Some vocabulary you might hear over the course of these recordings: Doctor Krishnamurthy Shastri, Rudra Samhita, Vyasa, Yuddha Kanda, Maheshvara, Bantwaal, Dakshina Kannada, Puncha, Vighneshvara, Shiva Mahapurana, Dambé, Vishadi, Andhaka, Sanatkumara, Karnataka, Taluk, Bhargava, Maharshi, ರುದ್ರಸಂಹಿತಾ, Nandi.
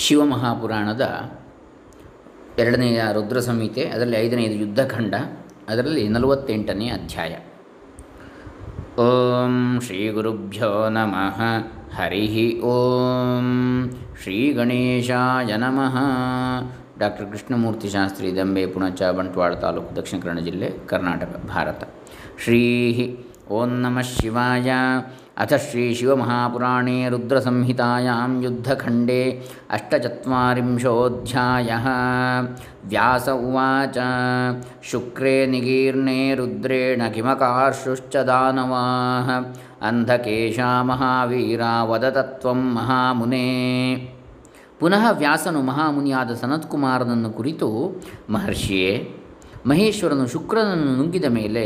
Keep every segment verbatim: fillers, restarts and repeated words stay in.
ಶಿವಮಹಾಪುರಾಣದ ಎರಡನೆಯ ರುದ್ರ ಸಂಹಿತೆ, ಅದರಲ್ಲಿ ಐದನೆಯದು ಯುದ್ಧಖಂಡ, ಅದರಲ್ಲಿ ನಲವತ್ತೆಂಟನೇ ಅಧ್ಯಾಯ. ಓಂ ಶ್ರೀ ಗುರುಭ್ಯೋ ನಮಃ. ಹರಿ ಓಂ ಶ್ರೀ ಗಣೇಶಾಯ ನಮಃ. ಡಾಕ್ಟರ್ ಕೃಷ್ಣಮೂರ್ತಿ ಶಾಸ್ತ್ರಿ, ದಂಬೆ, ಪುಣಚ, ಬಂಟ್ವಾಳ ತಾಲೂಕು, ದಕ್ಷಿಣ ಕನ್ನಡ ಜಿಲ್ಲೆ, ಕರ್ನಾಟಕ, ಭಾರತ. ಶ್ರೀ ಓಂ ನಮಃ ಶಿವಾಯ. ಅಥ ಶ್ರೀ ಶಿವಮಹಾಪುರಾಣೇ ರುದ್ರ ಸಂಹಿತಾಯಾಂ ಯುದ್ಧಖಂಡೇ ಅಷ್ಟಚತ್ವರಿಂಶೋಧ್ಯಾಯಃ. ವ್ಯಾಸ ಉವಾಚ. ಶುಕ್ರೇ ನಿಗೀರ್ಣೇ ರುದ್ರೇಣ ಕಿಮಕಾರ್ಷುಶ್ಚ ದಾನವಾಃ. ಅಂಧಕೇಶ ಮಹಾವೀರ ವದತತ್ವಂ ಮಹಾಮುನೇ. ಪುನಃ ವ್ಯಾಸನು ಮಹಾಮುನಿಯಾದ ಸನತ್ಕುಮಾರನನ್ನು ಕುರಿತು, ಮಹರ್ಷಿಯೇ, ಮಹೇಶ್ವರನು ಶುಕ್ರನನ್ನು ನುಂಗಿದ ಮೇಲೆ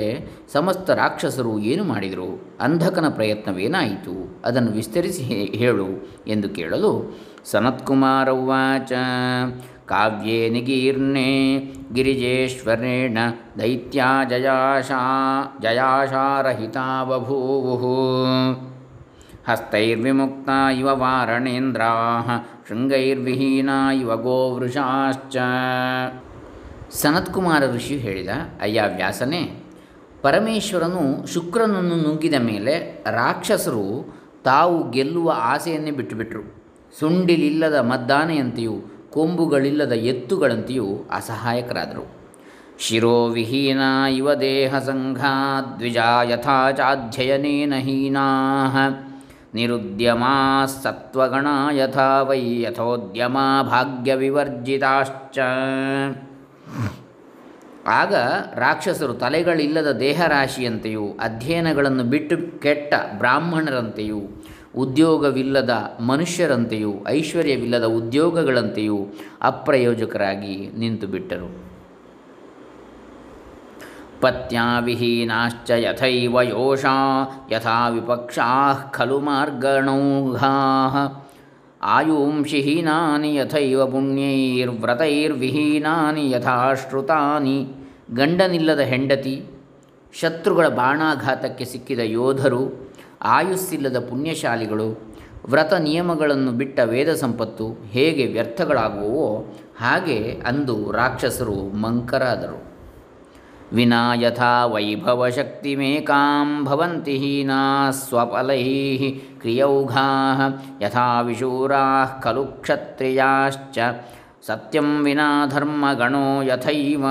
ಸಮಸ್ತ ರಾಕ್ಷಸರು ಏನು ಮಾಡಿದರು? ಅಂಧಕನ ಪ್ರಯತ್ನವೇನಾಯಿತು? ಅದನ್ನು ವಿಸ್ತರಿಸಿ ಹೇಳು ಎಂದು ಕೇಳಲು, ಸನತ್ಕುಮಾರ ಉವಾಚ. ಕಾವ್ಯೇ ನಿಗೀರ್ಣೆ ಗಿರಿಜೇಶ್ವರೇಣ ದೈತ್ಯಾ ಜಯಾಶಾ ಜಯಾಶಾರಹಿತಾ ಬಭೂವು. ಹಸ್ತೈರ್ವಿಮುಕ್ತ ಇವ ವಾರಣೇಂದ್ರಾ ಶೃಂಗೈರ್ವಿಹೀನಾ ಇವ ಗೋವೃಷಾಶ್ಚ. ಸನತ್ಕುಮಾರ ಋಷಿ ಹೇಳಿದ, ಅಯ್ಯ ವ್ಯಾಸನೇ, ಪರಮೇಶ್ವರನು ಶುಕ್ರನನ್ನು ನುಗ್ಗಿದ ಮೇಲೆ ರಾಕ್ಷಸರು ತಾವು ಗೆಲ್ಲುವ ಆಸೆಯನ್ನೇ ಬಿಟ್ಟುಬಿಟ್ರು. ಸುಂಡಿಲಿಲ್ಲದ ಮದ್ದಾನೆಯಂತೆಯೂ ಕೊಂಬುಗಳಿಲ್ಲದ ಎತ್ತುಗಳಂತೆಯೂ ಅಸಹಾಯಕರಾದರು. ಶಿರೋವಿಹೀನ ಇವ ದೇಹ ಸಂಘಾ ದ್ವಿಜಾ ಯಥಾ ಚಾಧ್ಯಯನೇನ ಹೀನಾ. ನಿರುದ್ಯಮಾ ಸತ್ವಗಣ ಯಥಾ ವೈ ಯಥೋದ್ಯಮ ಭಾಗ್ಯವಿವರ್ಜಿತಾಶ್ಚ. ಆಗ ರಾಕ್ಷಸರು ತಲೆಗಳಿಲ್ಲದ ದೇಹರಾಶಿಯಂತೆಯೂ ಅಧ್ಯಯನಗಳನ್ನು ಬಿಟ್ಟು ಕೆಟ್ಟ ಬ್ರಾಹ್ಮಣರಂತೆಯೂ ಉದ್ಯೋಗವಿಲ್ಲದ ಮನುಷ್ಯರಂತೆಯೂ ಐಶ್ವರ್ಯವಿಲ್ಲದ ಉದ್ಯೋಗಗಳಂತೆಯೂ ಅಪ್ರಯೋಜಕರಾಗಿ ನಿಂತು ಬಿಟ್ಟರು. ಪತ್ಯಾ ವಿಹೀನಾಶ್ಚ ಯಥೈವ ಯೋಷಾ ಯಥಾ ವಿಪಕ್ಷಾಃ ಖಲು ಮಾರ್ಗಣೌಘಾಃ. ಆಯುಂಷಿ ಹೀನಾನಿ ಯಥೈವ ಪುಣ್ಯೈರ್ವ್ರತೈರ್ವಿಹೀನಾನಿ ಯಥಾ ಶ್ರುತಾನಿ. ಗಂಡನಿಲ್ಲದ ಹೆಂಡತಿ, ಶತ್ರುಗಳ ಬಾಣಾಘಾತಕ್ಕೆ ಸಿಕ್ಕಿದ ಯೋಧರು, ಆಯುಸ್ಸಿಲ್ಲದ ಪುಣ್ಯಶಾಲಿಗಳು, ವ್ರತ ನಿಯಮಗಳನ್ನು ಬಿಟ್ಟ ವೇದ ಸಂಪತ್ತು ಹೇಗೆ ವ್ಯರ್ಥಗಳಾಗುವೋ ಹಾಗೆ ಅಂದು ರಾಕ್ಷಸರು ಮಂಕರಾದರು. ವಿನಾ ಯಥಾ ವೈಭವಶಕ್ತಿಮೇಕಾಂ ಭವಂತಿ ಹೀನಾ ಸ್ವಫಲೈಃ ಕ್ರಿಯೌಘಾಃ ಯಥಾ ವಿಶೂರಾಃ ಖಲು ಕ್ಷತ್ರಿಯಾಶ್ಚ ಸತ್ಯಂ ವಿನಾ ಧರ್ಮಗಣೋ ಯಥೈವ.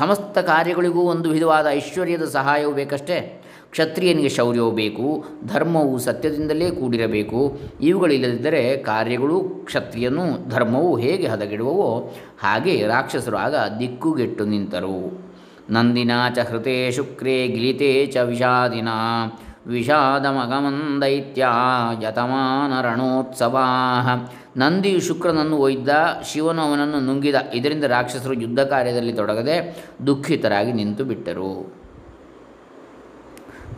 ಸಮಸ್ತ ಕಾರ್ಯಗಳಿಗೂ ಒಂದು ವಿಧವಾದ ಐಶ್ವರ್ಯದ ಸಹಾಯವೂ ಬೇಕಷ್ಟೇ. ಕ್ಷತ್ರಿಯನಿಗೆ ಶೌರ್ಯವೂ ಬೇಕು, ಧರ್ಮವು ಸತ್ಯದಿಂದಲೇ ಕೂಡಿರಬೇಕು. ಇವುಗಳಿಲ್ಲದಿದ್ದರೆ ಕಾರ್ಯಗಳು, ಕ್ಷತ್ರಿಯನೂ, ಧರ್ಮವು ಹೇಗೆ ಹದಗೆಡುವವೋ ಹಾಗೆ ರಾಕ್ಷಸರು ಆಗ ದಿಕ್ಕುಗೆಟ್ಟು ನಿಂತರು. ನಂದಿನಾ ಚ ಹೃತೆ ಶುಕ್ರೇ ಗಿಲಿತೇ ಚ ವಿಷಾದಿನಾ ವಿಷಾದಮಗಮನ್ ದೈತ್ಯಾ ಯತಮಾನ ರಣೋತ್ಸವಾಃ. ನಂದಿಯು ಶುಕ್ರನನ್ನು ಒಯ್ದ, ಶಿವನು ಅವನನ್ನು ನುಂಗಿದ. ಇದರಿಂದ ರಾಕ್ಷಸರು ಯುದ್ಧ ಕಾರ್ಯದಲ್ಲಿ ತೊಡಗದೆ ದುಃಖಿತರಾಗಿ ನಿಂತು ಬಿಟ್ಟರು.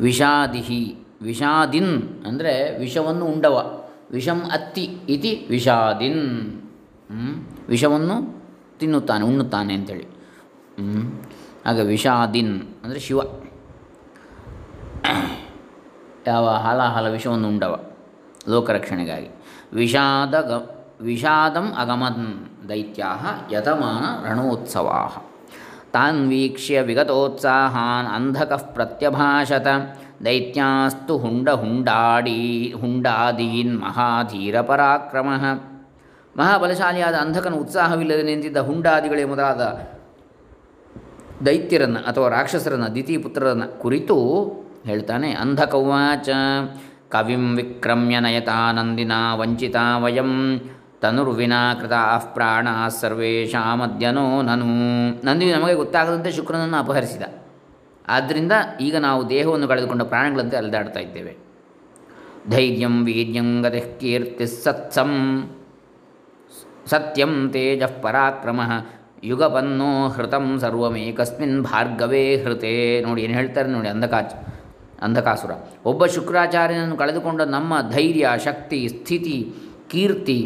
ವಿಷಾದಿಹಿ ವಿಷಾದಿನ್ ಅಂದರೆ ವಿಷವನ್ನು ಉಂಡವ, ವಿಷಂ ಅತ್ತಿ ಇತಿ ವಿಷಾದಿನ್, ವಿಷವನ್ನು ತಿನ್ನುತ್ತಾನೆ, ಉಣ್ಣುತ್ತಾನೆ ಅಂತೇಳಿ. ಆಗ ವಿಷಾದಿನ್ ಅಂದರೆ ಶಿವ, ಯಾವ ಹಾಲಾಹಲ ವಿಷವನ್ನು ಉಂಡವ ಲೋಕರಕ್ಷಣೆಗಾಗಿ. ವಿಷಾದ ಗ ವಿಷಾದಂ ಅಗಮನ್ ದೈತ್ಯಾಃ ಯತಮಾನ ರಣೋತ್ಸವಾಃ. ತಾನ್ ವೀಕ್ಷ್ಯ ವಿಗತೋತ್ಸಾಹಾನ್ ಅಂಧಕಃ ಪ್ರತ್ಯಭಾಷತ ದೈತ್ಯಾಸ್ತು ಹುಂಡ ಹುಂಡಾಡಿ ಹುಂಡಾದೀನ್ ಮಹಾಧೀರ ಪರಾಕ್ರಮಃ. ಮಹಾಬಲಶಾಲಿಯಾದ ಅಂಧಕನ ಉತ್ಸಾಹವಿಲ್ಲದೆ ನಿಂತಿದ್ದ ಹುಂಡಾದಿಗಳೇ ಮೊದಲಾದ ದೈತ್ಯರನ್ನು ಅಥವಾ ರಾಕ್ಷಸರನ್ನು, ದಿತಿಪುತ್ರರನ್ನು ಕುರಿತು ಹೇಳ್ತಾನೆ. ಅಂಧಕವಾಚ. ಕವಿಂ ವಿಕ್ರಮ್ಯ ನಯತಾ ನಂದಿನಾ ವಂಚಿತಾ ವಯಂ ತನುರ್ವಿನಾ ಕೃತಾ ಪ್ರಾಣಾ ಸರ್ವೇಷಾಮದ್ಯನೋ ನನು. ನಂದಿ ನಮಗೆ ಗೊತ್ತಾಗದಂತೆ ಶುಕ್ರನನ್ನು ಅಪಹರಿಸಿದ, ಆದ್ದರಿಂದ ಈಗ ನಾವು ದೇಹವನ್ನು ಕಳೆದುಕೊಂಡ ಪ್ರಾಣಗಳಂತೆ ಅಲೆದಾಡ್ತಾ ಇದ್ದೇವೆ. ಧೈರ್ಯಂ ವೀರ್ಯಂ ಗತಿಃ ಕೀರ್ತಿ ಸತ್ಸಂ ಸತ್ಯಂ ತೇಜಃ ಪರಾಕ್ರಮಃ ಯುಗಪನ್ನೋ ಹೃತಂ ಸರ್ವಮೇಕಸ್ಮಿನ್ ಭಾರ್ಗವೇ ಹೃತೇ. ನೋಡಿ ಏನು ಹೇಳ್ತಾರೆ ನೋಡಿ ಅಂಧಕಾಚ ಅಂಧಕಾಸುರ. ಒಬ್ಬ ಶುಕ್ರಾಚಾರ್ಯನನ್ನು ಕಳೆದುಕೊಂಡ ನಮ್ಮ ಧೈರ್ಯ, ಶಕ್ತಿ, ಸ್ಥಿತಿ, ಕೀರ್ತಿ,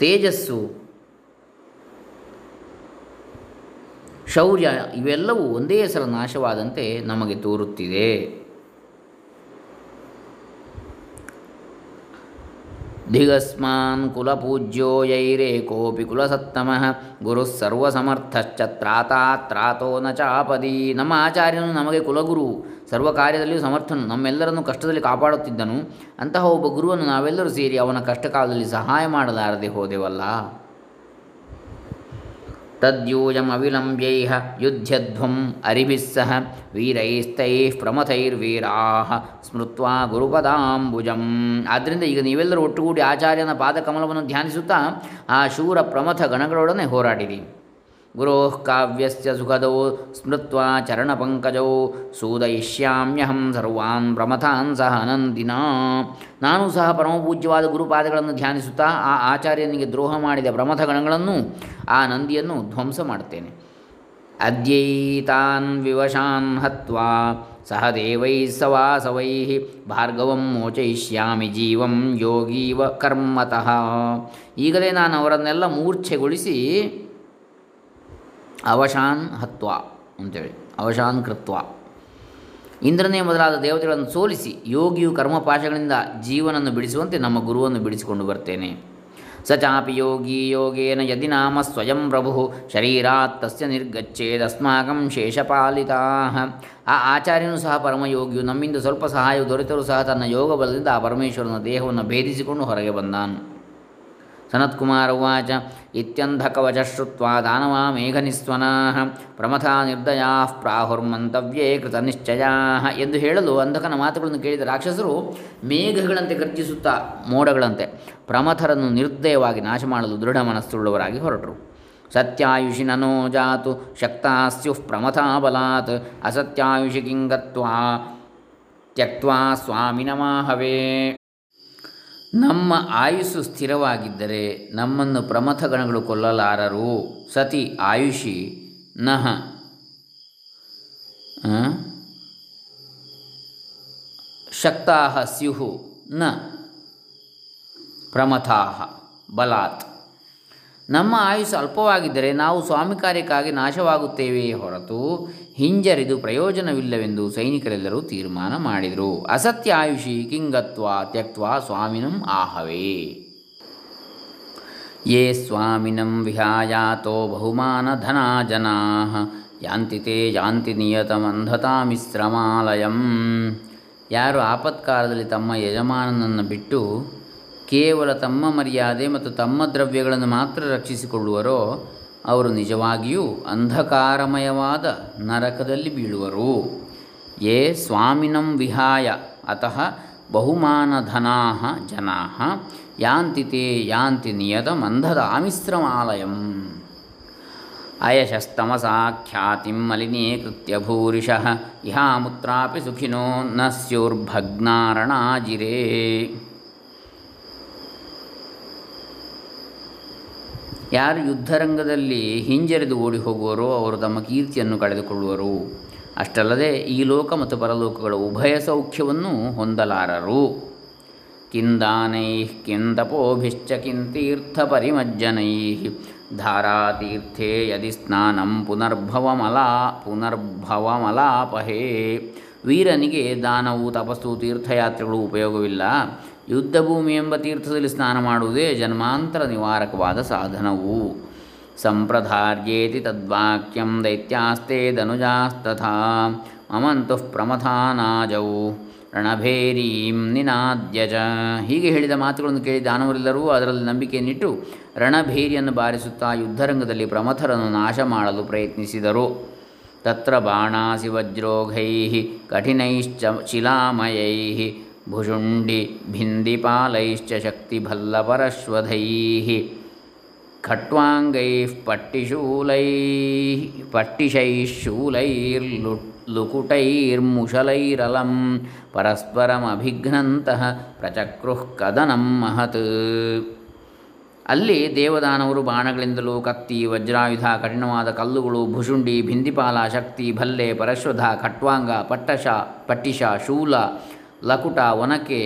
ತೇಜಸ್ಸು, ಶೌರ್ಯ ಇವೆಲ್ಲವೂ ಒಂದೇ ಸಲ ನಾಶವಾದಂತೆ ನಮಗೆ ತೋರುತ್ತಿದೆ. ದಿಗಸ್ಮಾನ್ ಕುಲಪೂಜ್ಯೋ ಯೈರೇಕೋಪಿ ಕುಲಸತ್ತಮಃ ಗುರುಃ ಸರ್ವಸಮರ್ಥಶ್ಚ ತ್ರಾತಾ ತ್ರಾತೋ ನ ಚಾಪದಿ. ನಮ್ಮ ಆಚಾರ್ಯನು ನಮಗೆ ಕುಲಗುರು, ಸರ್ವ ಕಾರ್ಯದಲ್ಲಿಯೂ ಸಮರ್ಥನು, ನಮ್ಮೆಲ್ಲರನ್ನು ಕಷ್ಟದಲ್ಲಿ ಕಾಪಾಡುತ್ತಿದ್ದನು. ಅಂತಹ ಒಬ್ಬ ಗುರುವನ್ನು ನಾವೆಲ್ಲರೂ ಸೇರಿ ಅವನ ಕಷ್ಟಕಾಲದಲ್ಲಿ ಸಹಾಯ ಮಾಡಲಾರದೆ ಹೋದೆವಲ್ಲ. ತದ್ಯೂಜಂ ಅವಿಲಂಬ್ಯೈಹ ಯುದ್ಧ್ಯಧ್ವಂ ಅರಿಭಿಸ್ಸಹ ವೀರೈಸ್ತೈಃ ಪ್ರಮಥೈರ್ವೀರಾಃ ಸ್ಮೃತ್ವಾ ಗುರುಪದಾಂಬುಜಂ. ಆದ್ದರಿಂದ ಈಗ ನೀವೆಲ್ಲರೂ ಒಟ್ಟುಗೂಡಿ ಆಚಾರ್ಯನ ಪಾದಕಮಲವನ್ನು ಧ್ಯಾನಿಸುತ್ತಾ ಆ ಶೂರ ಪ್ರಮಥ ಗಣಗಳೊಡನೆ ಹೋರಾಡಿರಿ. ಗುರೋಃ ಕಾವ್ಯಸ್ಯ ಸುಖದೋ ಸ್ಮೃತ್ವಾ ಚರಣಪಂಕಜೋ ಸೂದಯಿಷ್ಯಾಮ್ಯಹಂ ಸರ್ವಾನ್ ಪ್ರಮಥಾನ್ ಸಹ ಅನಂದಿನ. ನಾನು ಸಹ ಪರಮಪೂಜ್ಯವಾದ ಗುರುಪಾದಗಳನ್ನು ಧ್ಯಾನಿಸುತ್ತಾ ಆ ಆಚಾರ್ಯನಿಗೆ ದ್ರೋಹ ಮಾಡಿದ ಪ್ರಮಥ ಗಣಗಳನ್ನು, ಆ ನಂದಿಯನ್ನು ಧ್ವಂಸ ಮಾಡುತ್ತೇನೆ. ಅದ್ಯೈತಾನ್ ವಿವಶಾನ್ ಹತ್ವಾ ಸಹ ದೇವೈ ಸವಾಸವೈ ಭಾರ್ಗವಂ ಮೋಚಯಿಷ್ಯಾಮಿ ಜೀವಂ ಯೋಗೀವ ಕರ್ಮತಃ. ಈಗಲೇ ನಾನು ಅವರನ್ನೆಲ್ಲ ಮೂರ್ಛೆಗೊಳಿಸಿ ಅವಶಾನ್ ಹತ್ವ ಅಂತೇಳಿ ಅವಶಾನ್ ಕೃತ್ವ ಇಂದ್ರನೇ ಮೊದಲಾದ ದೇವತೆಗಳನ್ನು ಸೋಲಿಸಿ ಯೋಗಿಯು ಕರ್ಮಪಾಶಗಳಿಂದ ಜೀವನನ್ನು ಬಿಡಿಸುವಂತೆ ನಮ್ಮ ಗುರುವನ್ನು ಬಿಡಿಸಿಕೊಂಡು ಬರ್ತೇನೆ. ಸ ಚಾಪಿ ಯೋಗಿ ಯೋಗೇನ ಯದಿ ನಾಮ ಸ್ವಯಂ ಪ್ರಭು ಶರೀರಾತ್ ತಸ್ಯ ನಿರ್ಗಚ್ಚೇದಸ್ಮಾಕಂ ಶೇಷಪಾಲಿತಾ. ಆ ಆಚಾರ್ಯನೂ ಸಹ ಪರಮಯೋಗಿಯು ನಮ್ಮಿಂದ ಸ್ವಲ್ಪ ಸಹಾಯವು ದೊರೆತರೂ ಸಹ ತನ್ನ ಯೋಗ ಬಲದಿಂದ ಆ ಪರಮೇಶ್ವರನ ದೇಹವನ್ನು ಭೇದಿಸಿಕೊಂಡು ಹೊರಗೆ ಬಂದಾನು. ಸನತ್ಕುಮಾರ ಉವಾಚ ಇತ್ಯಂಧಕವಚ ಶ್ರುತ್ವಾ ದಾನವಾ ಮೇಘನಿಸ್ವನಾಃ ಪ್ರಮಥಾ ನಿರ್ದಯಾಃ ಪ್ರಾಹುರ್ಮಂತವ್ಯೇ ಕೃತನಿಶ್ಚಯಾಃ ಎಂದು ಹೇಳಲು ಅಂಧಕನ ಮಾತುಗಳನ್ನು ಕೇಳಿದ ರಾಕ್ಷಸರು ಮೇಘಗಳಂತೆ ಗರ್ಜಿಸುತ್ತಾ ಮೋಡಗಳಂತೆ ಪ್ರಮಥರನ್ನು ನಿರ್ದಯವಾಗಿ ನಾಶ ಮಾಡಲು ದೃಢ ಮನಸ್ಸುಳ್ಳವರಾಗಿ ಹೊರಟರು. ಸತ್ಯಾಯುಷಿ ನೋ ಜಾತು ಶಕ್ತಾ ಸ್ಯುಃ ಪ್ರಮಥಾ ಬಲಾತ್ ಅಸತ್ಯಾಯುಷಿ ಕಿಂಗತ್ವಾ ತ್ಯಕ್ತ್ವಾ ಸ್ವಾಮಿನಮಾಹವೇ. ನಮ್ಮ ಆಯುಸ್ಸು ಸ್ಥಿರವಾಗಿದ್ದರೆ ನಮ್ಮನ್ನು ಪ್ರಮಥಗಣಗಳು ಕೊಲ್ಲಲಾರರು. ಸತಿ ಆಯುಷಿ ನಹ ಶಕ್ತಾಹ ಸ್ಯುಹು ನ ಪ್ರಮಥಾಹ ಬಲಾತ್. ನಮ್ಮ ಆಯುಸ್ಸು ಅಲ್ಪವಾಗಿದ್ದರೆ ನಾವು ಸ್ವಾಮಿ ಕಾರ್ಯಕ್ಕಾಗಿ ನಾಶವಾಗುತ್ತೇವೆಯೇ ಹೊರತು ಹಿಂಜರಿದು ಪ್ರಯೋಜನವಿಲ್ಲವೆಂದು ಸೈನಿಕರೆಲ್ಲರೂ ತೀರ್ಮಾನ ಮಾಡಿದರು. ಅಸತ್ಯ ಆಯುಷಿ ಕಿಂಗತ್ವ ತ್ಯಕ್ತ್ವ ಸ್ವಾಮಿನಂ ಆಹವೇ. ಯೇ ಸ್ವಾಮಿನಂ ವಿಹಾಯಾತೋ ಬಹುಮಾನ ಧನಾ ಜನಾಃ ಯಾಂತಿ ತೇ ಯಾಂತಿ ನಿಯತಮಂಧತಾಮಿಶ್ರಮಾಲಯಂ. ಯಾರು ಆಪತ್ಕಾಲದಲ್ಲಿ ತಮ್ಮ ಯಜಮಾನನನ್ನು ಬಿಟ್ಟು ಕೇವಲ ತಮ್ಮ ಮರ್ಯಾದೆ ಮತ್ತು ತಮ್ಮ ದ್ರವ್ಯಗಳನ್ನು ಮಾತ್ರ ರಕ್ಷಿಸಿಕೊಳ್ಳುವರೋ ಅವರು ನಿಜವಾಗಿಯೂ ಅಂಧಕಾರಮಯವಾದ ನರಕದಲ್ಲಿ ಬೀಳುವರು. ಯೇ ಸ್ವಾಮಿನಂ ವಿಹಾಯ ಅತಃ ಬಹುಮಾನಧನಾ ಜನಾ ಯಾಂತಿ ತೇ ಯಾಂತಿ ನಿಯತಂ ಅಂಧತಾಮಿಶ್ರಮಾಲಯಂ. ಅಯಶಸ್ತಮಸಾ ಖ್ಯಾತಿಂ ಮಲಿನೀಕೃತ್ಯ ಭೂರಿಶಃ ಇಹಾಮುತ್ರಾಪಿ ಸುಖಿನೋ ನ ಸ್ಯುರ್ಭಗ್ನಾರಣಾಜಿರೇ. ಯಾರು ಯುದ್ಧರಂಗದಲ್ಲಿ ಹಿಂಜರಿದು ಓಡಿ ಹೋಗುವರೋ ಅವರು ತಮ್ಮ ಕೀರ್ತಿಯನ್ನು ಕಳೆದುಕೊಳ್ಳುವರು. ಅಷ್ಟಲ್ಲದೆ ಈ ಲೋಕ ಮತ್ತು ಪರಲೋಕಗಳ ಉಭಯ ಸೌಖ್ಯವನ್ನು ಹೊಂದಲಾರರು. ಕಿಂದಾನೈಃ ಕಿಂತಪೋಭಿಶ್ಚ ಕಿಂತೀರ್ಥ ಪರಿಮಜ್ಜನೈಃ ಧಾರಾತೀರ್ಥೇ ಯದಿ ಸ್ನಾನಂ ಪುನರ್ಭವಮಲಾ ಪುನರ್ಭವಮಲಾಪಹೇ. ವೀರನಿಗೆ ದಾನವು ತಪಸ್ಸು ತೀರ್ಥಯಾತ್ರೆಗಳು ಉಪಯೋಗವಿಲ್ಲ. ಯುದ್ಧಭೂಮಿ ಎಂಬ ತೀರ್ಥದಲ್ಲಿ ಸ್ನಾನ ಮಾಡುವುದೇ ಜನ್ಮಾಂತರ ನಿವಾರಕವಾದ ಸಾಧನವು. ಸಂಪ್ರಧಾರ್ಯೇತಿ ತದ್ವಾಕ್ಯಂ ದೈತ್ಯಾಸ್ತೆ ಧನುಜಾಸ್ತಥಾ ಮಮಂತುಃ ಪ್ರಮಥಾನಾಜೌ ರಣಭೇರೀಂ ನಿನಾದ್ಯ ಚ. ಹೀಗೆ ಹೇಳಿದ ಮಾತುಗಳನ್ನು ಕೇಳಿ ದಾನವರೆಲ್ಲರೂ ಅದರಲ್ಲಿ ನಂಬಿಕೆಯನ್ನಿಟ್ಟು ರಣಭೇರಿಯನ್ನು ಬಾರಿಸುತ್ತಾ ಯುದ್ಧರಂಗದಲ್ಲಿ ಪ್ರಮಥರನ್ನು ನಾಶ ಮಾಡಲು ಪ್ರಯತ್ನಿಸಿದರು. ತತ್ರ ಬಾಣಾಸಿ ವಜ್ರೋಘೈಃ ಕಠಿನೈಶ್ಚ ಶಿಲಾಮಯೈಃ ಭುಜುಂಡಿ ಭಿಂದಿಪಾಲೈಶ್ಚ ಶಕ್ತಿಭಲ್ಲಪರಶ್ವಧೈಃ ಖಟ್ವಾಂಗೈಃ ಪಟ್ಟಿಶೂಲೈಃ ಪಟ್ಟಿಶೈಶೂಲೈರ್ಲುಕುಟೈರ್ಮುಷಲೈರಲಂ ಪರಸ್ಪರಮಭಿಘ್ನಂತಃ ಪ್ರಚಕ್ರುಃ ಕದನಂ ಮಹತ್. ಅಲ್ಲಿ ದೇವದಾನವರು ಬಾಣಗಳಿಂದಲೂ ಕತ್ತಿ ವಜ್ರಾಯುಧ ಕಠಿಣವಾದ ಕಲ್ಲುಗಳು ಭುಶುಂಡಿ ಭಿಂದಿಪಾಲ ಶಕ್ತಿ ಭಲ್ಲೆ ಪರಶ್ವಧ ಖಟ್ವಾಂಗ ಪಟ್ಟಶ ಪಟ್ಟಿಶ ಶೂಲ ಲಕುಟ ಒನಕೆ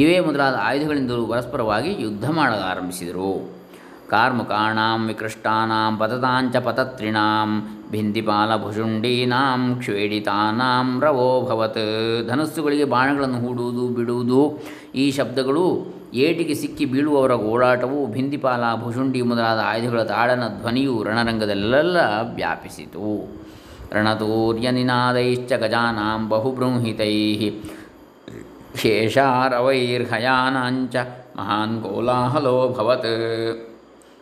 ಇವೇ ಮೊದಲಾದ ಆಯುಧಗಳಿಂದಲೂ ಪರಸ್ಪರವಾಗಿ ಯುದ್ಧ ಮಾಡಲಾರಂಭಿಸಿದರು. ಕಾರ್ಮುಕಾಣಾಂ ವಿಕೃಷ್ಟಾನಾಂ ಪತತಾಂಚ ಪತತ್ರಿಣಾಂ ಭಿಂದಿಪಾಲಭುಜುಂಡೀನಾಂ ಕ್ಷೇಡಿತಾನಾಂ ರವೋ ಭವತ್. ಧನಸ್ಸುಗಳಿಗೆ ಬಾಣಗಳನ್ನು ಹೂಡುವುದು ಬಿಡುವುದು, ಈ ಶಬ್ದಗಳು ಏಟಿಗೆ ಸಿಕ್ಕಿ ಬೀಳುವವರ ಗೋಳಾಟವು, ಭಿಂದಿಪಾಲ ಭುಜುಂಡಿ ಮೊದಲಾದ ಆಯುಧಗಳ ತಾಡನ ಧ್ವನಿಯು ರಣರಂಗದಲ್ಲೆಲ್ಲ ವ್ಯಾಪಿಸಿತು. ರಣತೂರ್ಯ ನಿನಾದೈಶ್ಚ ಗಜಾನಾಂ ಬಹುಬೃಂಹಿತೈ ಶೇಷಾರವೈರ್ಹಯಾನಾಂಚ ಮಹಾನ್ ಕೋಲಾಹಲೋ ಭವತ್.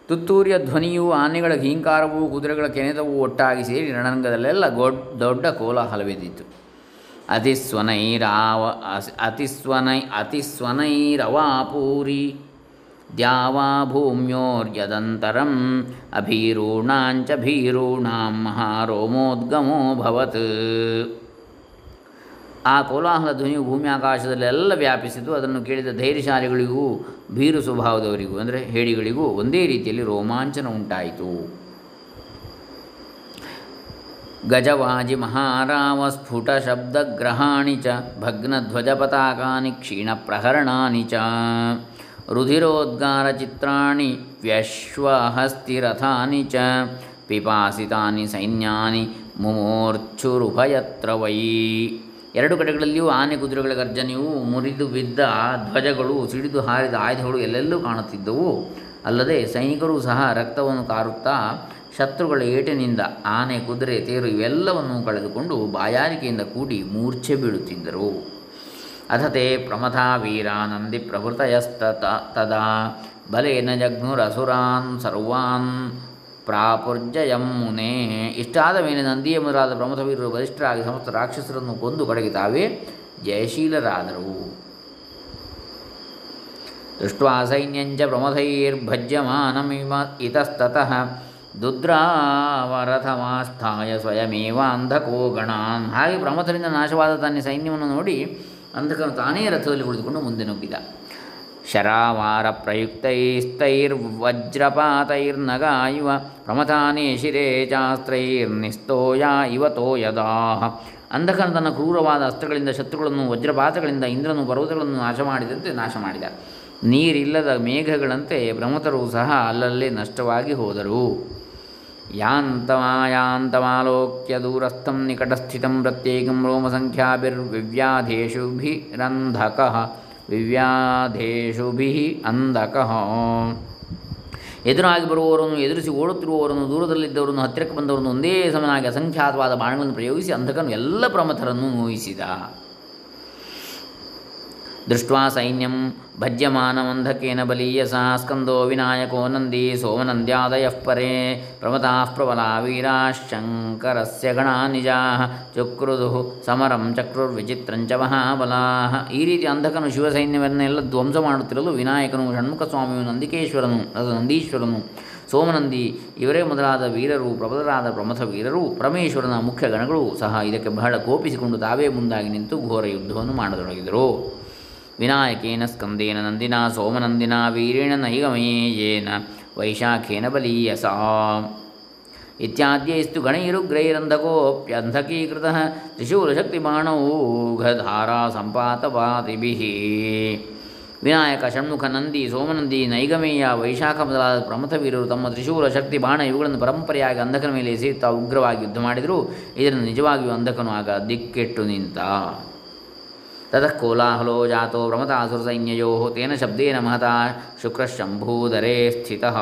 ತುತ್ತೂರಿಯ ಧ್ವನಿಯು, ಆನೆಗಳ ಹೀಂಕಾರವು, ಕುದುರೆಗಳ ಕೆನೆತವು ಒಟ್ಟಾಗಿ ಸೇರಿ ರಣರಂಗದಲ್ಲೆಲ್ಲ ಗೊಡ್ ದೊಡ್ಡ ಕೋಲಾಹಲವೆದ್ದಿತು. ಅತಿಸ್ವನೈರಾವ ಅತಿಸ್ವನೈ ಅತಿಸ್ವನೈರವಾಪೂರಿ ದ್ಯಾವಾ ಭೂಮ್ಯೋರ್ಯದಂತರಂ ಅಭೀರೂಣಾಂಚ ಭೀರೂಣಾಂ ಮಹಾರೋಮೋದ್ಗಮೋ ಭವತ್. ಆ ಕೋಲಾಹಲ ಧ್ವನಿಯು ಭೂಮ್ಯಾಕಾಶದಲ್ಲೆಲ್ಲ ವ್ಯಾಪಿಸಿತು. ಅದನ್ನು ಕೇಳಿದ ಧೈರ್ಯಶಾಲಿಗಳಿಗೂ ಭೀರು ಸ್ವಭಾವದವರಿಗೂ ಅಂದರೆ ಹೇಡಿಗಳಿಗೂ ಒಂದೇ ರೀತಿಯಲ್ಲಿ ರೋಮಾಂಚನ ಉಂಟಾಯಿತು. ಗಜವಾಜಿ ಮಹಾರಾವ ಸ್ಫುಟ ಶಬ್ದಗ್ರಹಾಣಿ ಚ ಭಗ್ನಧ್ವಜಪತಾಕಾನಿ ಕ್ಷೀಣಪ್ರಹರಣಾನಿ ಚ ರುಧಿರೋದ್ಗಾರ ಚಿತ್ರಾಣಿ ವ್ಯಶ್ವಹಸ್ತಿರಥಾನಿ ಚ ಪಿಪಾಸಿತಾನಿ ಸೈನ್ಯಾನಿ ಮುಮೂರ್ಛುರುಭಯತ್ರ ವೈ. ಎರಡು ಕಡೆಗಳಲ್ಲಿಯೂ ಆನೆ ಕುದುರೆಗಳ ಗರ್ಜನೆಯು, ಮುರಿದು ಬಿದ್ದ ಧ್ವಜಗಳು, ಸಿಡಿದು ಹಾರಿದ ಆಯುಧಗಳು ಎಲ್ಲೆಲ್ಲೂ ಕಾಣುತ್ತಿದ್ದವು. ಅಲ್ಲದೆ ಸೈನಿಕರೂ ಸಹ ರಕ್ತವನ್ನು ಕಾರುತ್ತಾ ಶತ್ರುಗಳ ಏಟಿನಿಂದ ಆನೆ, ಕುದುರೆ, ತೇರು ಇವೆಲ್ಲವನ್ನೂ ಕಳೆದುಕೊಂಡು ಬಾಯಾರಿಕೆಯಿಂದ ಕೂಡಿ ಮೂರ್ಛೆ ಬೀಳುತ್ತಿದ್ದರು. ಅಥತೆ ಪ್ರಮಥಾ ವೀರ ನಂದಿ ಪ್ರಭೃತಯಸ್ತ ತದಾ ಬಲೇನ ಜಘ್ನುರಸುರಾನ್ ಸರ್ವಾನ್ ಪ್ರಾಪುರ್ಜಯಂ ಮುನೇ. ಇಷ್ಟಾದ ಮೇಲೆ ನಂದಿಯ ಮೊದಲಾದ ಪ್ರಮಥ ವೀರರು ಬಲಿಷ್ಠರಾಗಿ ಸಮಸ್ತ ರಾಕ್ಷಸರನ್ನು ಕೊಂದು ಕಡೆಗೆ ತಾವೇ ಜಯಶೀಲರಾದರು. ದೃಷ್ಟ್ವಾ ಸೈನ್ಯಂಚ ಪ್ರಮಥೈರ್ಭಜ್ಯಮಾನಂ ಇತಸ್ತತಃ ದುದ್ರಾವರಥಮಾಸ್ಥಾಯ ಸ್ವಯಮೇವ ಅಂಧಕೋ ಗಣಾನ್. ಹಾಗೆ ಪ್ರಮಥರಿಂದ ನಾಶವಾದ ತನ್ನ ಸೈನ್ಯವನ್ನು ನೋಡಿ ಅಂಧಕನು ತಾನೇ ರಥದಲ್ಲಿ ಉಳಿದುಕೊಂಡು ಮುಂದೆ ನುಗ್ಗಿದ. ಶರಾವಾರ ಪ್ರಯುಕ್ತೈಸ್ತೈರ್ವಜ್ರಪಾತೈರ್ನಗಾ ಇವ ಪ್ರಮಥಾನೇ ಶಿರೇ ಚಾಸ್ತ್ರೈರ್ನಿಸ್ತೋಯಾ ಇವ ತೋಯದಾಹ. ಅಂಧಕನ ತನ್ನ ಕ್ರೂರವಾದ ಅಸ್ತ್ರಗಳಿಂದ ಶತ್ರುಗಳನ್ನು, ವಜ್ರಪಾತಗಳಿಂದ ಇಂದ್ರನು ಪರ್ವತಗಳನ್ನು ನಾಶ ಮಾಡಿದಂತೆ ನಾಶ ಮಾಡಿದ. ನೀರಿಲ್ಲದ ಮೇಘಗಳಂತೆ ಪ್ರಮಥರೂ ಸಹ ಅಲ್ಲಲ್ಲಿ ನಷ್ಟವಾಗಿ ಹೋದರು. ಯಾಂತಮಾಯಾಂತಮಾಲೋಕ್ಯ ದೂರಸ್ಥಂ ನಿಕಟಸ್ಥಿತಂ ಪ್ರತ್ಯೇಕಂ ರೋಮಸಂಖ್ಯಾಭಿರ್ವಿವ್ಯಾಧೇಷು ಭಿರಂಧಕಃ ವಿವ್ಯಾಧೇಷು ಭಿ ಅಂಧಕಃ. ಎದುರಾಗಿ ಬರುವವರನ್ನು, ಎದುರಿಸಿ ಓಡುತ್ತಿರುವವರನ್ನು, ದೂರದಲ್ಲಿದ್ದವರನ್ನು, ಹತ್ತಿರಕ್ಕೆ ಬಂದವರನ್ನು ಒಂದೇ ಸಮನಾಗಿ ಅಸಂಖ್ಯಾತವಾದ ಬಾಣಗಳನ್ನು ಪ್ರಯೋಗಿಸಿ ಅಂಧಕನು ಎಲ್ಲ ಪ್ರಮಥರನ್ನು ನೋಯಿಸಿದ. ದೃಷ್ಟ್ವಾ ಸೈನ್ಯಂ ಭಜ್ಯಮಾನಮಂಧಕೇನ ಬಲೀಯಸ ಸ್ಕಂದೋ ವಿನಾಯಕೋ ನಂದಿ ಸೋಮನಂದ್ಯಾದಯಃ ಪರೇ ಪ್ರಮಥಾಃ ಪ್ರಬಲಾ ವೀರಾಃ ಶಂಕರಸ್ಯ ಗಣಾ ನಿಜಾಃ ಚಕ್ರುದುಃ ಸಮರಂ ಚಕ್ರುರ್ವಿಚಿತ್ರಂ ಚ ಮಹಾಬಲಾಃ. ಈ ರೀತಿ ಅಂಧಕನು ಶಿವಸೈನ್ಯವನ್ನೆಲ್ಲ ಧ್ವಂಸ ಮಾಡುತ್ತಿರಲು ವಿನಾಯಕನು, ಷಣ್ಮುಖ ಸ್ವಾಮಿಯು, ನಂದಿಕೇಶ್ವರನು ಅದು ನಂದೀಶ್ವರನು, ಸೋಮನಂದಿ ಇವರೇ ಮೊದಲಾದ ವೀರರು, ಪ್ರಬಲರಾದ ಪ್ರಮಥ ವೀರರು, ಪರಮೇಶ್ವರನ ಮುಖ್ಯ ಗಣಗಳು ಸಹ ಇದಕ್ಕೆ ಬಹಳ ಕೋಪಿಸಿಕೊಂಡು ತಾವೇ ಮುಂದಾಗಿ ನಿಂತು ಘೋರ ಯುದ್ಧವನ್ನು ಮಾಡತೊಡಗಿದರು. ವಿನಾಯಕೇನ ಸ್ಕಂದೇನ ನಂದಿನ ಸೋಮನಂದಿನ ವೀರೇಣ ನೈಗಮಯೇನ ವೈಶಾಖೇನ ಬಲೀಯಸ ಇತ್ಯಾದ್ಯೈಸ್ತು ಗಣೈರುಗ್ರೈರಂಧಕೋಪ್ಯಂಧಕೀಕೃತ ತ್ರಿಶೂಲಶಕ್ತಿಬಾಣೌಘಧಾರಾ ಸಂಪಾತಪಾತಿಭಿಃ. ವಿನಾಯಕ, ಷಣ್ಮುಖ, ನಂದಿ, ಸೋಮನಂದಿ, ನೈಗಮೇಯ, ವೈಶಾಖ ಮೊದಲಾದ ಪ್ರಮಥ ವೀರರು ತಮ್ಮ ತ್ರಿಶೂಲ, ಶಕ್ತಿ, ಬಾಣ ಇವುಗಳನ್ನು ಪರಂಪರೆಯಾಗಿ ಅಂಧಕನ ಮೇಲೆ ಎಸೆಯುತ್ತಾ ಉಗ್ರವಾಗಿ ಯುದ್ಧ ಮಾಡಿದರು. ಇದರಿಂದ ನಿಜವಾಗಿಯೂ ಅಂಧಕನು ಆಗ ದಿಕ್ಕೆಟ್ಟು ನಿಂತ. ತತಃ ಕೋಲಾಹಲೋ ಜಾತೋ ಪ್ರಮಥಾಸುರಸೈನ್ಯಯೋ ತೇನ ಶಬ್ದೇನ ಮಹತಾ ಶುಕ್ರಶಂಭೂಧರೇ ಸ್ಥಿತಃ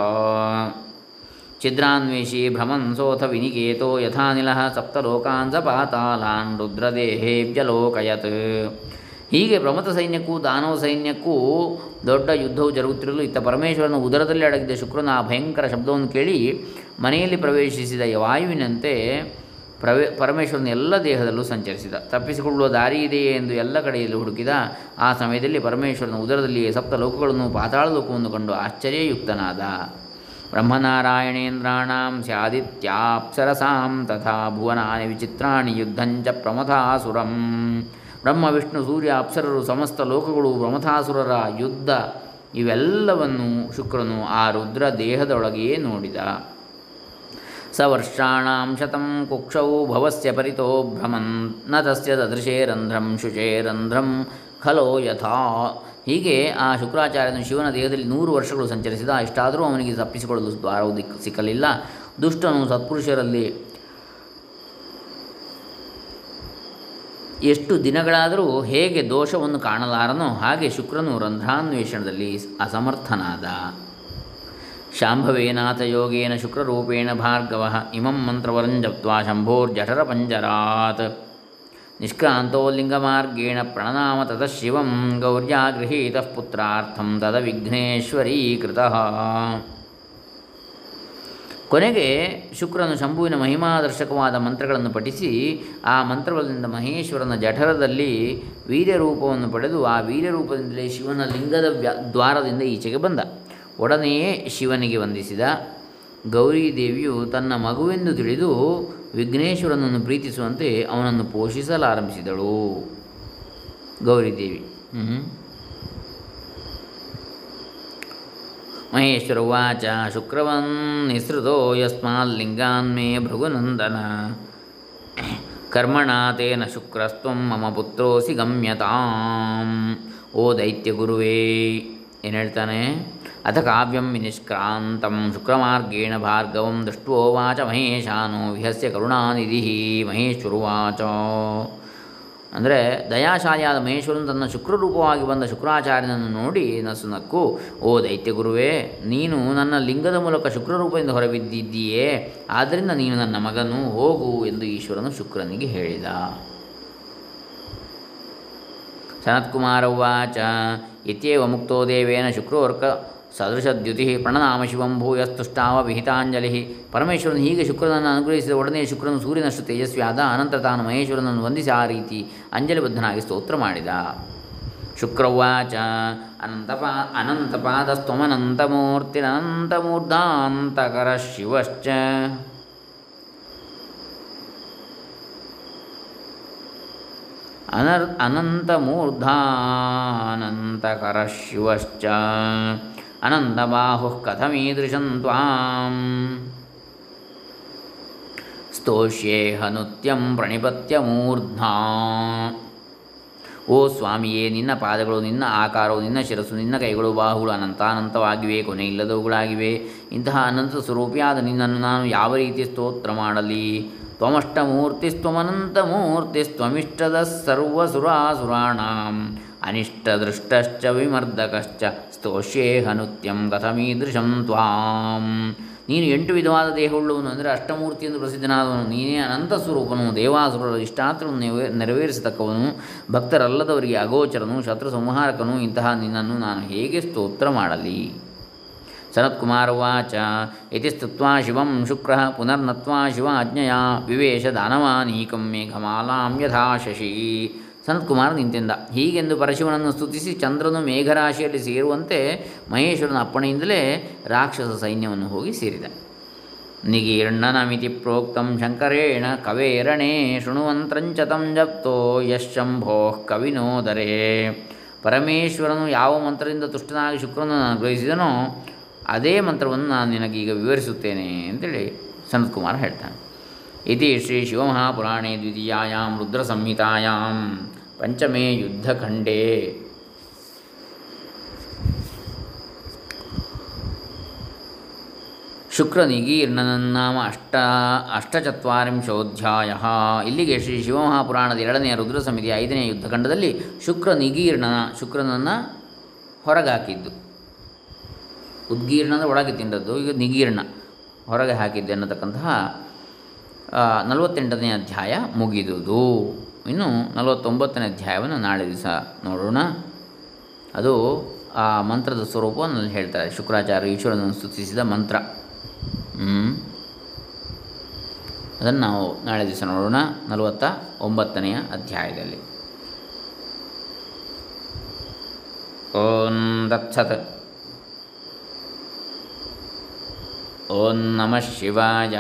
ಛಿದ್ರಾನ್ವೇಷಿ ಭ್ರಮನ್ಸೋಥ ವಿನಿಕೇತೋ ಯಥಾನಿಲಃ ಸಪ್ತಲೋಕಾನ್ ಸ ಪಾತಾಲಾನ್ ರುದ್ರದೇಹೇವ್ಯಲೋಕಯತ್. ಹೀಗೆ ಪ್ರಮಥ ಸೈನ್ಯಕ್ಕೂ ದಾನವ ಸೈನ್ಯಕ್ಕೂ ದೊಡ್ಡ ಯುದ್ಧವು ಜರುಗುತ್ತಿರಲು ಇತ್ತ ಪರಮೇಶ್ವರನ ಉದರದಲ್ಲಿ ಅಡಗಿದ್ದ ಶುಕ್ರನ ಆ ಭಯಂಕರ ಶಬ್ದವನ್ನು ಕೇಳಿ ಮನೆಯಲ್ಲಿ ಪ್ರವೇಶಿಸಿದ ವಾಯುವಿನಂತೆ ಪ್ರವೇ ಪರಮೇಶ್ವರನ ಎಲ್ಲ ದೇಹದಲ್ಲೂ ಸಂಚರಿಸಿದ. ತಪ್ಪಿಸಿಕೊಳ್ಳುವ ದಾರಿ ಇದೆಯೇ ಎಂದು ಎಲ್ಲ ಕಡೆಯಲ್ಲಿ ಹುಡುಕಿದ. ಆ ಸಮಯದಲ್ಲಿ ಪರಮೇಶ್ವರನ ಉದರದಲ್ಲಿಯೇ ಸಪ್ತ ಲೋಕಗಳನ್ನು, ಪಾತಾಳ ಲೋಕವನ್ನು ಕಂಡು ಆಶ್ಚರ್ಯಯುಕ್ತನಾದ. ಬ್ರಹ್ಮನಾರಾಯಣೇಂದ್ರಾಣಾಂ ಸ್ಯಾದಿತ್ಯಾಪ್ಸರಸಾಂ ತಥಾ ಭುವನಾನಿ ವಿಚಿತ್ರಾಣಿ ಯುದ್ಧಂಚ ಪ್ರಮಥಾಸುರಂ. ಬ್ರಹ್ಮ, ವಿಷ್ಣು, ಸೂರ್ಯ, ಅಪ್ಸರರು, ಸಮಸ್ತ ಲೋಕಗಳು, ಪ್ರಮಥಾಸುರರ ಯುದ್ಧ ಇವೆಲ್ಲವನ್ನು ಶುಕ್ರನು ಆ ರುದ್ರ ದೇಹದೊಳಗೆಯೇ ನೋಡಿದ. ಸ ವರ್ಷಾಣಾಂ ಶತಂ ಕುಕ್ಷೌ ಭವಸ್ಯ ಪರಿತೋ ಭ್ರಮನ್ ನ ತಸ್ಯ ಸದೃಶೇ ರಂಧ್ರಂ ಶುಚೇ ರಂಧ್ರಂ ಖಲೋ ಯಥಾ. ಹೀಗೆ ಆ ಶುಕ್ರಾಚಾರ್ಯನು ಶಿವನ ದೇಹದಲ್ಲಿ ನೂರು ವರ್ಷಗಳು ಸಂಚರಿಸಿದ. ಇಷ್ಟಾದರೂ ಅವನಿಗೆ ತಪ್ಪಿಸಿಕೊಳ್ಳಲು ದ್ವಾರವು ಸಿಕ್ಕಲಿಲ್ಲ. ದುಷ್ಟನು ಸತ್ಪುರುಷರಲ್ಲಿ ಎಷ್ಟು ದಿನಗಳಾದರೂ ಹೇಗೆ ದೋಷವನ್ನು ಕಾಣಲಾರನೋ ಹಾಗೆ ಶುಕ್ರನು ರಂಧ್ರಾನ್ವೇಷಣದಲ್ಲಿ ಅಸಮರ್ಥನಾದ. ಶಾಂಭವೇನಾಥ ಯೋಗೇನ ಶುಕ್ರರೂಪೇಣ ಭಾರ್ಗವ ಇಮಂ ಮಂತ್ರವರಂ ಜಪ್ತ್ವಾ ಶಂಭೋರ್ ಜಠರ ಪಂಜರಾತ್ ನಿಷ್ಕ್ರಾಂತೋಲಿಂಗ ಮಾರ್ಗೇಣ ಪ್ರಣನಾಮ ತತಃ ಶಿವಂ ಗೌರ್ಯಾ ಗೃಹೀತಃ ಪುತ್ರಾರ್ಥಂ ತದ ವಿಘ್ನೇಶ್ವರೀಕೃತಃ. ಕೊನೆಗೆ ಶುಕ್ರನು ಶಂಭುವಿನ ಮಹಿಮಾದರ್ಶಕವಾದ ಮಂತ್ರಗಳನ್ನು ಪಠಿಸಿ ಆ ಮಂತ್ರಗಳಿಂದ ಮಹೇಶ್ವರನ ಜಠರದಲ್ಲಿ ವೀರ್ಯರೂಪವನ್ನು ಪಡೆದು ಆ ವೀರ್ಯರೂಪದಿಂದಲೇ ಶಿವನ ಲಿಂಗದ ವ್ಯಾ ದ್ವಾರದಿಂದ ಈಚೆಗೆ ಬಂದ. ಒಡನೆಯೇ ಶಿವನಿಗೆ ವಂದಿಸಿದ ಗೌರಿ ದೇವಿಯು ತನ್ನ ಮಗುವೆಂದು ತಿಳಿದು ವಿಘ್ನೇಶ್ವರನನ್ನು ಪ್ರೀತಿಸುವಂತೆ ಅವನನ್ನು ಪೋಷಿಸಲಾರಂಭಿಸಿದಳು. ಗೌರಿದೇವಿ ಮಹೇಶ್ವರ ಉಚ ಶುಕ್ರವನ್ ನಿಸೃತೋ ಯಸ್ಮಲ್ಲಿಂಗಾನ್ಮೇ ಭೃಗುನಂದನ ಕರ್ಮಣ ತೇನ ಶುಕ್ರಸ್ತ್ವ ಮಮ ಪುತ್ರೋಸಿ ಗಮ್ಯತಾಂ. ಓ ದೈತ್ಯ ಗುರುವೇ, ಏನು ಹೇಳ್ತಾನೆ? ಅಥ ಕಾವ್ಯಂ ವಿನಿಷ್ಕ್ರಾಂತಂ ಶುಕ್ರಮಾರ್ಗೇಣ ಭಾರ್ಗವಂ ದೃಷ್ಟೋವಾಚ ಮಹೇಶಾನೋ ವಿಹಸ್ಯ ಕರುಣಾನಿಧಿ. ಮಹೇಶ್ವರ ಉಚ ಅಂದರೆ ದಯಾಶಾಲಿಯಾದ ಮಹೇಶ್ವರನು ತನ್ನ ಶುಕ್ರರೂಪವಾಗಿ ಬಂದ ಶುಕ್ರಾಚಾರ್ಯನನ್ನು ನೋಡಿ ನಸು ನಕ್ಕು, ಓ ದೈತ್ಯಗುರುವೇ, ನೀನು ನನ್ನ ಲಿಂಗದ ಮೂಲಕ ಶುಕ್ರರೂಪದಿಂದ ಹೊರಬಿದ್ದಿದ್ದೀಯೇ, ಆದ್ದರಿಂದ ನೀನು ನನ್ನ ಮಗನು, ಹೋಗು ಎಂದು ಈಶ್ವರನು ಶುಕ್ರನಿಗೆ ಹೇಳಿದ. ಸನತ್ಕುಮಾರ ಉವಾಚ ಇತ್ಯೇವ ಮುಕ್ತೋ ದೇವೇನ ಶುಕ್ರೋರ್ಕ ಸದೃಶದ್ಯುತಿ ಪ್ರಣನಾಮ ಶಿವಂ ಭೂಯಸ್ತುಷ್ಟಾವ ವಿಹಿತಾಂಜಲಿ. ಪರಮೇಶ್ವರನು ಹೀಗೆ ಶುಕ್ರನನ್ನು ಅನುಗ್ರಹಿಸಿದ ಒಡನೆ ಶುಕ್ರನು ಸೂರ್ಯನಷ್ಟು ತೇಜಸ್ವಿಯಾದ. ಅನಂತರ ತಾನು ಮಹೇಶ್ವರನನ್ನು ವಂದಿಸಿ ಆ ರೀತಿ ಅಂಜಲಿಬದ್ಧನಾಗಿ ಸ್ತೋತ್ರ ಮಾಡಿದ. ಶುಕ್ರವಾಚ ಅನಂತಪ ಅನಂತಪಾದಸ್ತಮನಂತಮೂರ್ತಿರನಂತಮೂರ್ಧಾಂತಕರ ಶಿವಶ್ಚ. ಅನರ್ ಅನಂತಮೂರ್ಧಾನಂತಕರ ಶಿವಶ್ಚ ಅನಂತಬಾಹು ಕಥಮೀದೃಶಂ ತ್ವಾಂ ಸ್ತೋಷ್ಯೇಹ ನಿತ್ಯಂ ಪ್ರಣಿಪತ್ಯ ಮೂರ್ಧ್ನಾ. ಓ ಸ್ವಾಮಿಯೇ, ನಿನ್ನ ಪಾದಗಳು, ನಿನ್ನ ಆಕಾರವು, ನಿನ್ನ ಶಿರಸ್ಸು, ನಿನ್ನ ಕೈಗಳು, ಬಾಹುಗಳು ಅನಂತಾನಂತವಾಗಿವೆ, ಕೊನೆಯಿಲ್ಲದವುಗಳಾಗಿವೆ. ಇಂತಹ ಅನಂತ ಸ್ವರೂಪಿಯಾದ ನಿನ್ನನ್ನು ನಾನು ಯಾವ ರೀತಿ ಸ್ತೋತ್ರ ಮಾಡಲಿ? ತ್ವಮಷ್ಟಮೂರ್ತಿಸ್ತ್ವಮನಂತಮೂರ್ತಿಸ್ತ್ವಮಿಷ್ಟದ ಸರ್ವಸುರಾಸುರಾಣಾಂ ಅನಿಷ್ಟದೃಷ್ಟಶ್ಚ ವಿಮರ್ದಕಶ್ಚ ಸ್ತೋಷ್ಯೇಹ ನಿತ್ಯಂ ಕಥಮೀದೃಶಂ ತ್ವಾಂ. ನೀನು ಎಂಟು ವಿಧವಾದ ದೇಹವುಳ್ಳವನು, ಅಂದರೆ ಅಷ್ಟಮೂರ್ತಿ ಎಂದು ಪ್ರಸಿದ್ಧನಾದವನು. ನೀನೇ ಅನಂತ ಸ್ವರೂಪನು, ದೇವಾಸುರರ ಇಷ್ಟಾರ್ಥವನ್ನು ನೆರವೇರಿಸತಕ್ಕವನು, ಭಕ್ತರಲ್ಲದವರಿಗೆ ಅಗೋಚರನು, ಶತ್ರು ಸಂಹಾರಕನು. ಇಂತಹ ನಿನ್ನನ್ನು ನಾನು ಹೇಗೆ ಸ್ತೋತ್ರ ಮಾಡಲಿ? ಸನತ್ಕುಮಾರ ಉಚ ಇತಿ ಸ್ತುತ್ವಾ ಶಿವಂ ಶುಕ್ರ ಪುನರ್ನತ್ವಾ ಶಿವಾಜ್ಞೆಯ ವಿವೇಶ ದಾನವಾನೀಕಂ ಮೇಘಮಾಲಾಂ ಯಥಾ ಶಶಿ. ಸನತ್ಕುಮಾರ ನಿಂತೆಂದ. ಹೀಗೆಂದು ಪರಶಿವನನ್ನು ಸ್ತುತಿಸಿ ಚಂದ್ರನು ಮೇಘರಾಶಿಯಲ್ಲಿ ಸೇರುವಂತೆ ಮಹೇಶ್ವರನ ಅಪ್ಪಣೆಯಿಂದಲೇ ರಾಕ್ಷಸ ಸೈನ್ಯವನ್ನು ಹೋಗಿ ಸೇರಿದ. ನಿಗೀರ್ಣನಮಿತಿ ಪ್ರೋಕ್ತಂ ಶಂಕರೇಣ ಕವೇರಣೇ ಶೃಣುವಂತ್ರಂಚ ತಂ ಜಪ್ತೋ ಯಶಂಭೋಃ ಕವಿನೋದರೇ. ಪರಮೇಶ್ವರನು ಯಾವ ಮಂತ್ರದಿಂದ ತುಷ್ಟನಾಗಿ ಶುಕ್ರನನ್ನು ಅನುಗ್ರಹಿಸಿದನೋ ಅದೇ ಮಂತ್ರವನ್ನು ನಾನು ನಿನಗೀಗ ವಿವರಿಸುತ್ತೇನೆ ಅಂತೇಳಿ ಸನತ್ಕುಮಾರ ಹೇಳ್ತಾನೆ. ಇತಿ ಶ್ರೀ ಶಿವಮಹಾಪುರಾಣೇ ದ್ವಿತೀಯಾಯಾಂ ರುದ್ರ ಸಂಹಿತಾಯಾಂ ಪಂಚಮೇ ಯುದ್ಧಖಂಡೇ ಶುಕ್ರನಿಗೀರ್ಣನನ್ ನಾಮ ಅಷ್ಟ ಅಷ್ಟಚತ್ವರಿಂಶೋಧ್ಯಾಯಃ. ಇಲ್ಲಿಗೆ ಶ್ರೀ ಶಿವಮಹಾಪುರಾಣದ ಎರಡನೆಯ ರುದ್ರ ಸಂಹಿತೆಯ ಐದನೆಯ ಯುದ್ಧಖಂಡದಲ್ಲಿ ಶುಕ್ರನಿಗೀರ್ಣನ ಶುಕ್ರನನ್ನು ಹೊರಗಾಕಿದ್ದು, ಉದ್ಗೀರ್ಣದ ಒಳಗೆ ತಿಂದದ್ದು, ಈಗ ನಿಗೀರ್ಣ ಹೊರಗೆ ಹಾಕಿದ್ದು ಎನ್ನತಕ್ಕಂತಹ ನಲವತ್ತೆಂಟನೇ ಅಧ್ಯಾಯ ಮುಗಿದುದು. ಇನ್ನು ನಲವತ್ತೊಂಬತ್ತನೇ ಅಧ್ಯಾಯವನ್ನು ನಾಳೆ ದಿವಸ ನೋಡೋಣ. ಅದು ಆ ಮಂತ್ರದ ಸ್ವರೂಪವನ್ನು ಅಲ್ಲಿ ಹೇಳ್ತಾರೆ. ಶುಕ್ರಾಚಾರ್ಯ ಈಶ್ವರನನ್ನು ಸ್ತುತಿಸಿದ ಮಂತ್ರ ಅದನ್ನು ನಾವು ನಾಳೆ ದಿವಸ ನೋಡೋಣ, ನಲವತ್ತ ಒಂಬತ್ತನೆಯ ಅಧ್ಯಾಯದಲ್ಲಿ. ಓಂ ತತ್ಸತ್. ಓಂ ನಮಃ ಶಿವಾಯ.